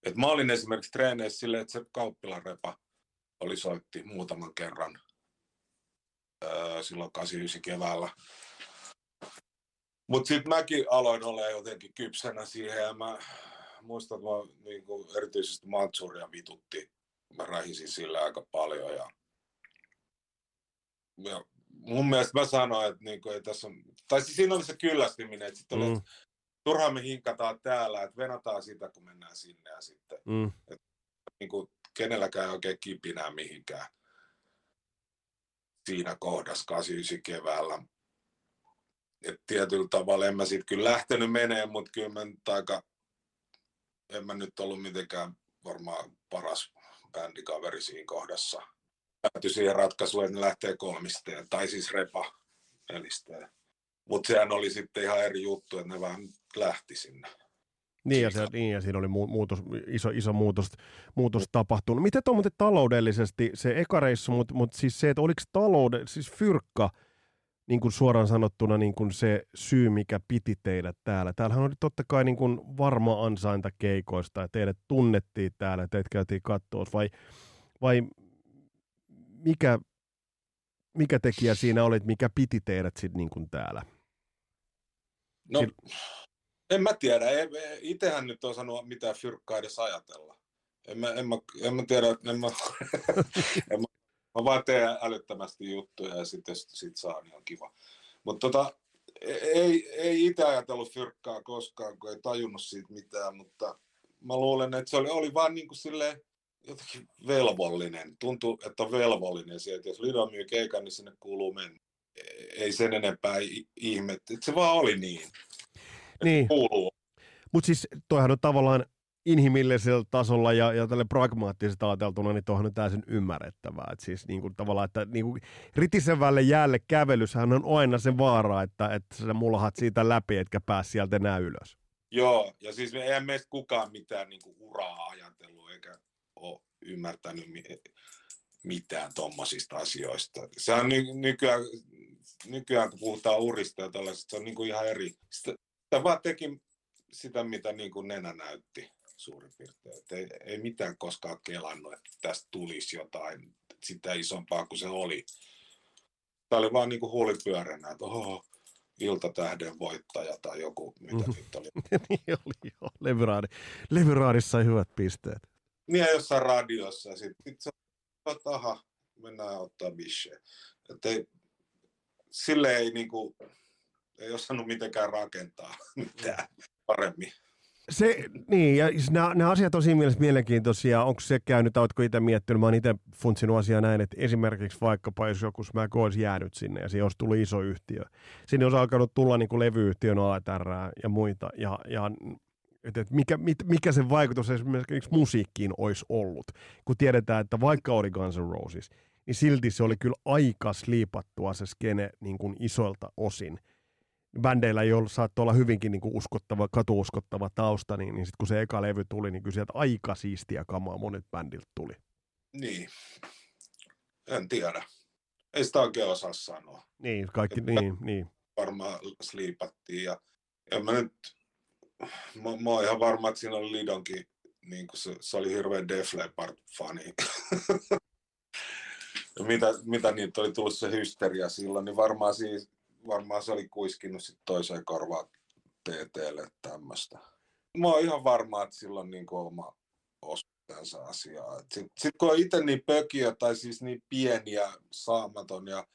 Et mä olin esimerkiksi treeneissä silleen, että se kauppilarepa oli soitti muutaman kerran silloin 89 keväällä. Mut sit mäkin aloin olla jotenkin kypsänä siihen ja mä muistan, että mä, niin kuin erityisesti Manchuria vitutti. Mä rähisin sillä aika paljon ja mun mielestä mä sanoin, että niinku ei tässä on, tai siis siinä oli se kyllästyminen, että sitten oli, että turhaan me hinkataan täällä, että venataan sitä, kun mennään sinne ja sitten, että niinku kenelläkään ei oikein kipinää mihinkään siinä kohdassa 89 keväällä. Et tietyllä tavalla en mä sit kyllä lähtenyt meneen, mutta kyllä mä nyt en mä nyt ollut mitenkään varmaan paras bändikaveri siinä kohdassa. Päätyi siihen ratkaisuun, että ne lähtee kolmisteen, tai siis repa elisteen. Mutta sehän oli sitten ihan eri juttu, että ne vähän lähti sinne. Niin ja siinä oli iso muutos tapahtunut. Miten tuo muuten taloudellisesti se eka reissu, mutta siis se, että oliko siis fyrkka, niin kuin suoraan sanottuna niin kuin se syy, mikä piti teidät täällä. Täällähän oli totta kai niin kuin varma ansainta keikoista, ja teidät tunnettiin täällä, teitä käytiin katsoa, vai mikä tekijä siinä oli, mikä piti teidät sitten niin kuin täällä? No, en mä tiedä. Itsehän nyt on sanonut mitään fyrkkaa edes ajatella. En mä tiedä, mä vaan teen älyttömästi juttuja ja sitten jos sit saa, niin on kiva. Mutta ei itse ajatellut fyrkkaa koskaan, kun ei tajunnut siitä mitään, mutta mä luulen, että se oli vaan niin kuin silleen jotenkin velvollinen. Tuntuu, että on velvollinen siihen, että jos Lido myy keikan, niin sinne kuuluu mennä. Ei sen enempää ihmettä, että se vaan oli niin. Niin. Mutta siis toihan on tavallaan inhimillisellä tasolla ja tälle pragmaattisesti ajateltuna, niin tuohon on täysin ymmärrettävää. Et siis niin kuin tavallaan, että niin kuin ritisevälle jäälle kävelyshän on aina se vaara, että sä mulhat siitä läpi, etkä pääs sieltä enää ylös. Joo, ja siis eihän meistä kukaan mitään niin kuin uraa ajatellut, eikä ole ymmärtänyt mitään tommosista asioista. Se on nykyään, kun puhutaan urista ja tällaisista, se on niin kuin ihan eri. Sitä vaan teki sitä, mitä niin kuin nenä näytti. Suurin piirtein. Ei mitään koskaan kelannut, että tästä tulisi jotain sitä isompaa kuin se oli. Tämä oli vaan niin kuin huulipyöränä, että Iltatähden voittaja tai joku, mitä siitä oli. Niin oli joo, Levyraadissa on hyvät pisteet. Niin ja jossain radiossa, sitten se on, että mennään ottaa bisheä. Sille ei niin kuin, ei osannut mitenkään rakentaa mitään paremmin. Se, niin, ja nämä asiat on siinä mielessä mielenkiintoisia. Onko se käynyt, oletko itse miettinyt, mä oon itse funtsinut asiaa näin, että esimerkiksi vaikkapa jos joku Smack olisi jäänyt sinne ja siihen olisi tullut iso yhtiö. Sinne olisi alkanut tulla niin kuin levyyhtiön ATR ja muita, ja että mikä sen vaikutus esimerkiksi musiikkiin olisi ollut, kun tiedetään, että vaikka oli Guns N' Roses, niin silti se oli kyllä aika sliipattua se skene niin kuin isoilta osin. Bändeillä, joilla saattoi olla hyvinkin niin kuin uskottava, katuuskottava tausta, niin sitten kun se eka levy tuli, niin kyllä sieltä aika siistiä kamaa monet bändiltä tuli. Niin, en tiedä. Ei sitä oikein osaa sanoa. Niin, kaikki, niin. Varmaan sliipattiin ja en mä nyt, mä oon ihan varma, että siinä oli Lidonkin, niin kuin se oli hirveän Def Leppard-fani. mitä niitä oli tullut se hysteria silloin, niin varmaan siis varmaan se oli kuiskinut sitten toiseen korvaan TT:lle tämmöistä. Mä oon ihan varma, että sillä on niin oma osa sinänsä asiaa. Sitten kun on itse niin pökiö tai siis niin pieni ja saamaton ja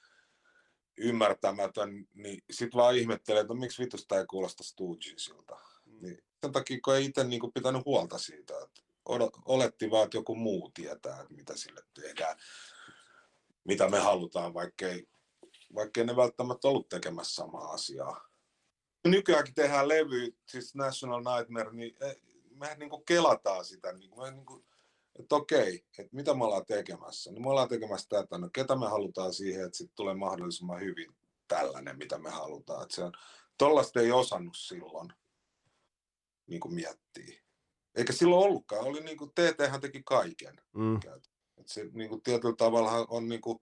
ymmärtämätön, niin sitten vaan ihmettelee, että miksi vitusta ei kuulosta Stoogesilta. Niin sen takia, kun ei itse niin pitänyt huolta siitä, että oletti vaan, että joku muu tietää, että mitä sille tehdään, mitä me halutaan, vaikkei ne välttämättä ollut tekemässä samaa asiaa. Nykyäänkin tehdään levyä, siis National Nightmare, niin mehän niin kuin kelataan sitä, että okei, että mitä me ollaan tekemässä. No me ollaan tekemässä tätä, no ketä me halutaan siihen, että sitten tulee mahdollisimman hyvin tällainen, mitä me halutaan. Että se on, tollaista ei osannut silloin niin kuin miettiä. Eikä silloin ollutkaan, oli niin kuin TT:hän teki kaiken. Mm. Että se niin kuin tietyllä tavalla on niin kuin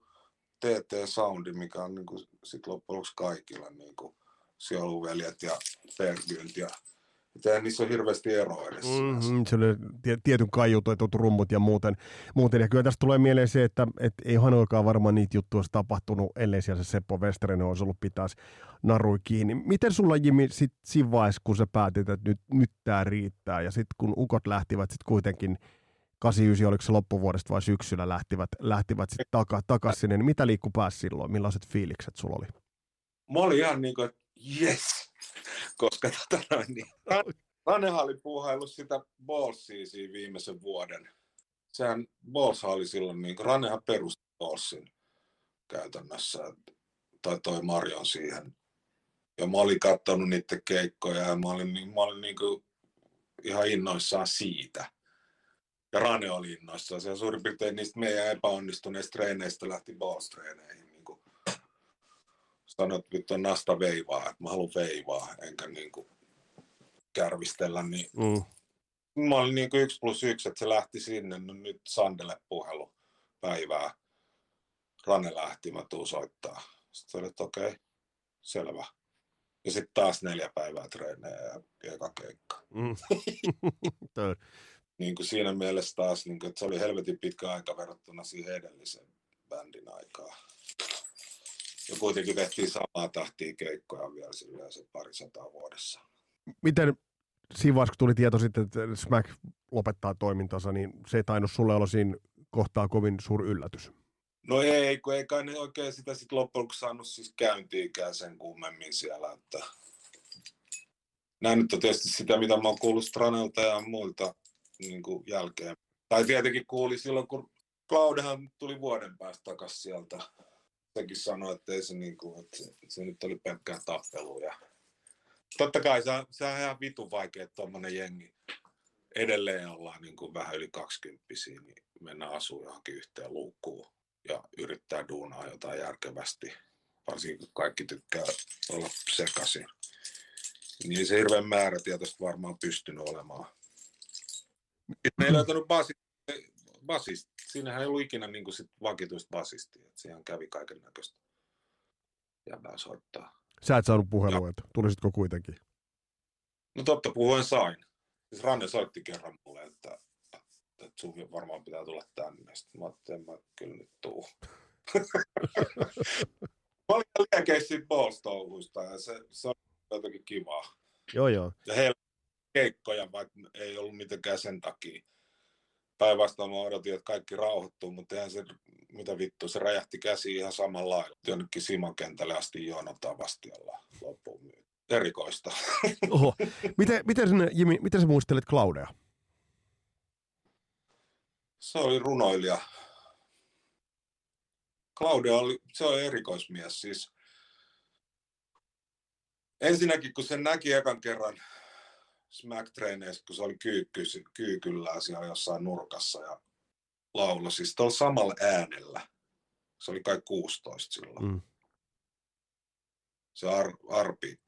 TT-soundi, mikä on niin kuin sit loppujen lopuksi kaikilla niin kuin Sioluveljet ja Berglund ja mitään niissä on hirveästi eroa edes. Se oli tietyn kaiutetut rummut ja muuten. Ja kyllä tässä tulee mieleen se, että ei Hanoikaan varmaan niitä juttuja olisi tapahtunut, ellei siellä se Seppo Westerinen olisi ollut pitää narui kiinni. Miten sulla, Jimi, sitten siinä vaiheessa, kun sä päätit, että nyt tää riittää, ja sitten kun ukot lähtivät sitten kuitenkin 89, oliko se loppuvuodesta vai syksyllä lähtivät sitten takaisin sinne, niin mitä liikkui päässä silloin? Millaiset fiilikset sulla oli? Mä olin ihan niin kuin, yes, koska niin Ranehan oli puuhaillut sitä Ballsia siinä viimeisen vuoden. Sehän Ballshan oli silloin, niin kuin Ranehan perusti Ballsin käytännössä, tai toi Marion siihen. Ja mä olin katsonut niiden keikkoja ja mä olin niin kuin ihan innoissaan siitä. Ja Rane oli innoissaan. Se suurin piirtein niistä meidän epäonnistuneista treeneistä lähti Balls-treeneihin. Sanoit, että nyt on nasta veivaa, että mä haluan veivaa, enkä niinku kärvistellä. Niin. Mä olin niinku 1+1, että se lähti sinne, no nyt Sandelle puhelu päivää. Rane lähti, mä tuun soittaa. Sitten olin, että okei, selvä. Ja sitten taas 4 päivää treenejä ja eka keikka. Niinku siinä mielessä taas, niinku, että se oli helvetin pitkä aika verrattuna siihen edellisen bändin aikaan. Ja kuitenkin tehtiin samaa tahtia keikkoja vielä silleen se 200 vuodessa. Miten siinä vaiheessa, kun tuli tieto sitten, että Smack lopettaa toimintansa, niin se ei tainnut sulle olla siinä kohtaa kovin suuri yllätys? No ei, kun ei kai ne oikein sitä sitten lopuksi saanut siis käyntiinkään sen kummemmin siellä. Että nämä nyt on tietysti sitä, mitä mä oon kuullut Stranelta ja muilta niin kuin jälkeen. Tai tietenkin kuuli silloin, kun Claudehan tuli vuoden päästä takaisin sieltä. Sekin sanoi, että ei se, niinku, että se nyt oli pelkkää tappeluja. Totta kai se on ihan vitun vaikea, että tuommoinen jengi edelleen ollaan niinku vähän yli 20-vuotiaita, niin mennään asumaan johonkin yhteen luukkuun ja yrittää duunaa jotain järkevästi, varsinkin kun kaikki tykkää olla sekaisin. Niin se hirveän määrä tietysti varmaan pystynyt olemaan. Ne ei löytänyt basista. Siinähän ei ollut ikinä niin kuin sit vakituista basistia, että siihen kävi kaiken näköistä jäbää soittaa. Sä et saanut puhelua, että tulisitko kuitenkin? No totta, puhuen sain. Siis Ranne soitti kerran mulle, että sun varmaan pitää tulla tänne. Sitten mä ajattelin, että en mä kyllä nyt tuu. Mä olin liekeissä siitä Balls-touhuista ja se on jotenkin kivaa. Joo. Ja heillä keikkoja, vaikka ei ollut mitenkään sen takia. Päinvastoin mä odotin, että kaikki rauhoittuu, mutta eihän se, mitä vittua, se räjähti käsiin ihan samalla lailla. Jonnekin Simon kentälle asti joonotaan vastialla loppuun myyt. Erikoista. Oho. Miten sä muistelet Claudea? Se oli runoilija. Claudea oli, se oli erikoismies siis. Ensinnäkin, kun sen näki ekan kerran Smack-treeneissä, kun se oli kyykyllään siellä jossain nurkassa ja lauloi, siis tuolla samalla äänellä. Se oli kai 16 silloin. Se arpi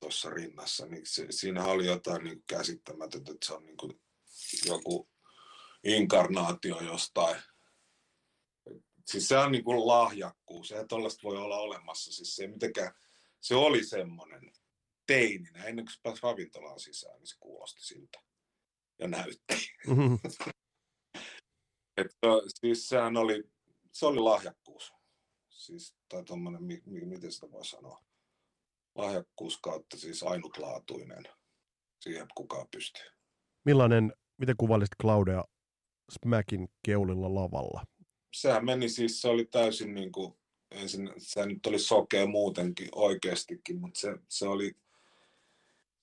tuossa rinnassa, niin siinä oli jotain niin käsittämätöntä, että se on niin kuin joku inkarnaatio jostain. Siis se on niin kuin lahjakkuus, eihän tuollaista voi olla olemassa. Siis se, mitenkään, se oli semmoinen. Teininä, ennen kuin se pääsi ravintolaan sisään, niin se kuulosti siltä ja näytti. Että siis se oli lahjakkuus. Siis, tai tommonen, miten sitä voi sanoa? Lahjakkuus kautta siis ainutlaatuinen. Siihen kukaan pystyy. Millainen miten kuvailisit Claudea Smackin keulilla lavalla? Sehän meni siis, se oli täysin niin kuin, ensin, sehän nyt oli sokea muutenkin oikeastikin, mutta se oli,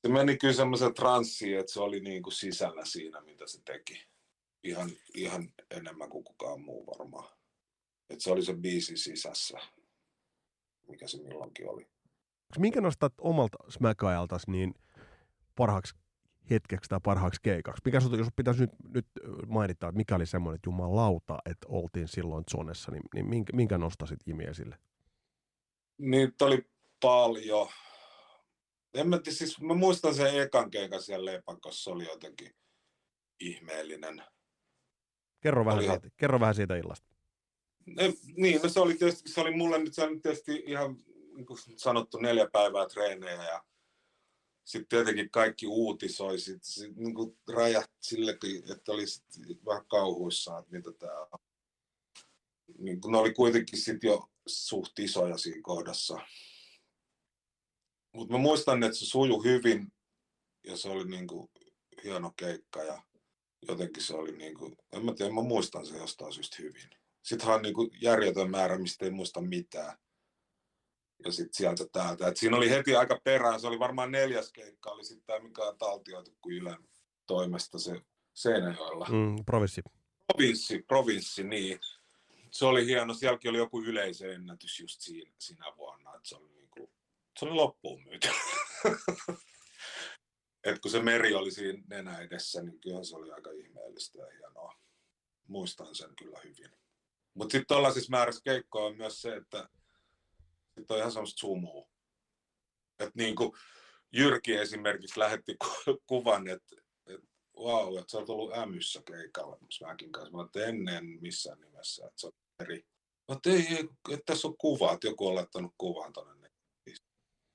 se meni kyllä semmoisen transsiin, että se oli niin kuin sisällä siinä, mitä se teki. Ihan enemmän kuin kukaan muu varmaan. Et se oli se biisi sisässä, mikä se milloinkin oli. Minkä nostat omalta Smack-ajaltasi niin parhaaksi hetkeksi tai parhaaksi keikaksi? Mikä sinut, jos pitäisi nyt mainita, että mikä oli semmoinen, että jumalauta, että oltiin silloin zonessa, niin minkä nostasit Jimi esille? Niitä oli paljon. Mä muistan sen ekan keikan siellä Lepakossa, se oli jotenkin ihmeellinen. Kerro vähän siitä illasta. No se oli tietysti, se oli mulle nyt tietysti ihan niin kuin sanottu 4 päivää treenejä ja sitten tietenkin kaikki uutisoi, sit niin kuin räjähti sillekin, että oli vähän kauhuissaan, että mitä tämä on. Niin kuin ne oli kuitenkin sitten jo suht isoja siinä kohdassa. Mutta mä muistan, että se sujui hyvin ja se oli niin kuin hieno keikka ja jotenkin se oli niin kuin, en mä tiedä, mä muistan sen jostain syystä hyvin. Sittenhän on niin kuin järjetön määrä, mistä ei muista mitään. Ja sitten sieltä täältä. Et siinä oli heti aika perään, se oli varmaan 4. keikka, oli sitten tämä, mikä on taltioitu kuin Ylen toimesta, se Seinäjoella. Provinssi, niin. Se oli hieno, sielläkin oli joku yleisöennätys just siinä vuonna, että se oli niin kuin, se oli loppuun myyty. Et kun se meri oli siinä nenä edessä, niin kyllähän se oli aika ihmeellistä ja hienoa. Muistan sen kyllä hyvin. Mutta sitten tuollaisissa määrässä keikkoa on myös se, että sitten on ihan semmoista sumua. Että niin kuin Jyrki esimerkiksi lähetti kuvan, että vau, että sä oot ollut Ämyssä keikalla. Mäkin kanssa, mä oon ennen missään nimessä, että se on eri. Mä oot, ei, että tässä on kuva, että joku on laittanut kuvan tuonne.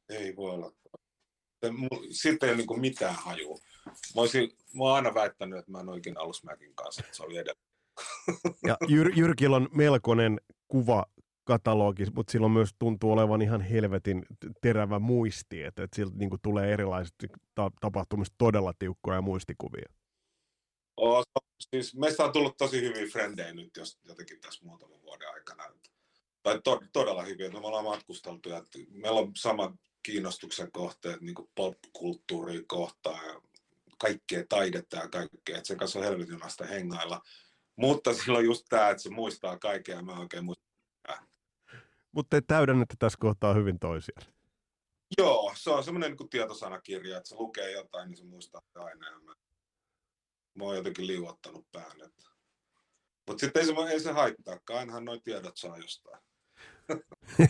Ei voi olla. Siitä ei ole niin mitään hajua. Mä oon aina väittänyt, että mä en oikein ollut Smäkin kanssa, että se oli edellä. Ja Jyrkillä on melkoinen kuvakatalogi, mutta silloin myös tuntuu olevan ihan helvetin terävä muisti, että siltä niin kuin tulee erilaisista tapahtumista todella tiukkoja muistikuvia. Siis meistä on tullut tosi hyviä frendejä nyt jos jotenkin tässä muutaman vuoden aikana. Tai todella hyviä, että me ollaan matkusteltu ja meillä on samat kiinnostuksen kohteet, niin kuin popkulttuuria kohtaan ja kaikkea taidetta ja kaikkea, että sen kanssa on helvetinasta hengailla. Mutta silloin just tämä, että se muistaa kaiken ja mä oikein muistan. Mutta te täydännette tässä kohtaa hyvin toisiaan. Joo, se on semmoinen niin kuin tietosanakirja, että se lukee jotain, niin se muistaa aina. Ja mä oon jotenkin liuottanut päälle. Mutta sitten ei se haittaakaan, ainahan noi tiedot saa jostain.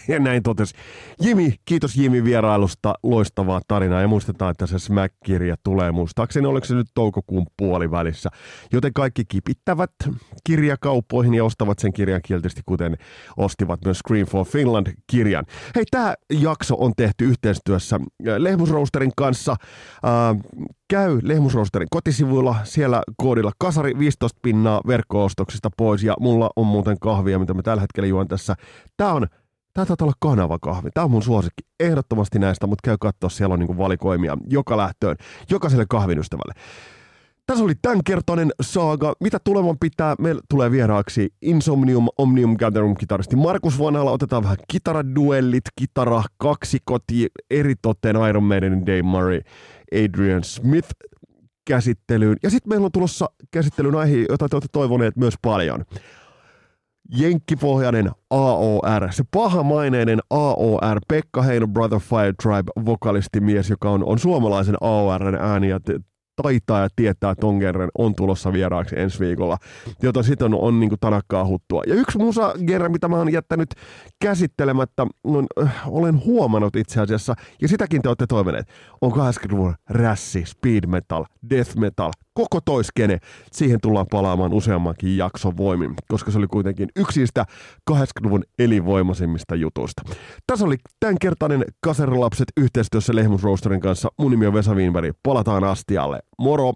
Ja näin totesi Jimi. Kiitos Jimi vierailusta, loistavaa tarinaa. Ja muistetaan, että se Smack-kirja tulee muistaakseni, oliko se nyt toukokuun puolivälissä. Joten kaikki kipittävät kirjakauppoihin ja ostavat sen kirjan kiltisti, kuten ostivat myös Scream for Finland-kirjan. Hei, tämä jakso on tehty yhteistyössä Lehmus Roasterin kanssa. Käy Lehmus Roasterin kotisivuilla, siellä koodilla kasari 15 pinnaa verkko-ostoksista pois. Ja mulla on muuten kahvia, mitä mä tällä hetkellä juon tässä. Tää taitaa olla kanavakahvi. Tää on mun suosikki ehdottomasti näistä, mutta käy katsoa, siellä on niinku valikoimia joka lähtöön, jokaiselle kahvin ystävälle. Tässä oli tämänkertainen saaga. Mitä tulevan pitää? Meillä tulee vieraaksi Insomnium Omnium Gatherum-kitaristi Markus Vanhala. Otetaan vähän kitaraduellit, kitara-kaksikot, eritoten Iron Maiden, Dave Murray, Adrian Smith käsittelyyn. Ja sitten meillä on tulossa käsittelyn aihe, jota te olette toivoneet myös paljon. Jenkkipohjainen AOR, se pahamaineinen AOR, Pekka Heino, Brother Fire Tribe, vokalistimies, joka on suomalaisen AORn ääni ja taitaa ja tietää Tongerren, on tulossa vieraaksi ensi viikolla, jota sitten on niinku tanakkaa huttua. Ja yksi musagerra, mitä mä oon jättänyt käsittelemättä, olen huomannut itse asiassa, ja sitäkin te olette toivoneet, on 80-luvun rässi, speed metal, death metal, koko toiskene. Siihen tullaan palaamaan useammankin jakson voimin, koska se oli kuitenkin yksi sitä 80-luvun elinvoimaisimmista jutuista. Tässä oli tämänkertainen Kasarilapset yhteistyössä Lehmus Roasterin kanssa. Mun nimi on Vesa Wienberg. Palataan astialle. Moro!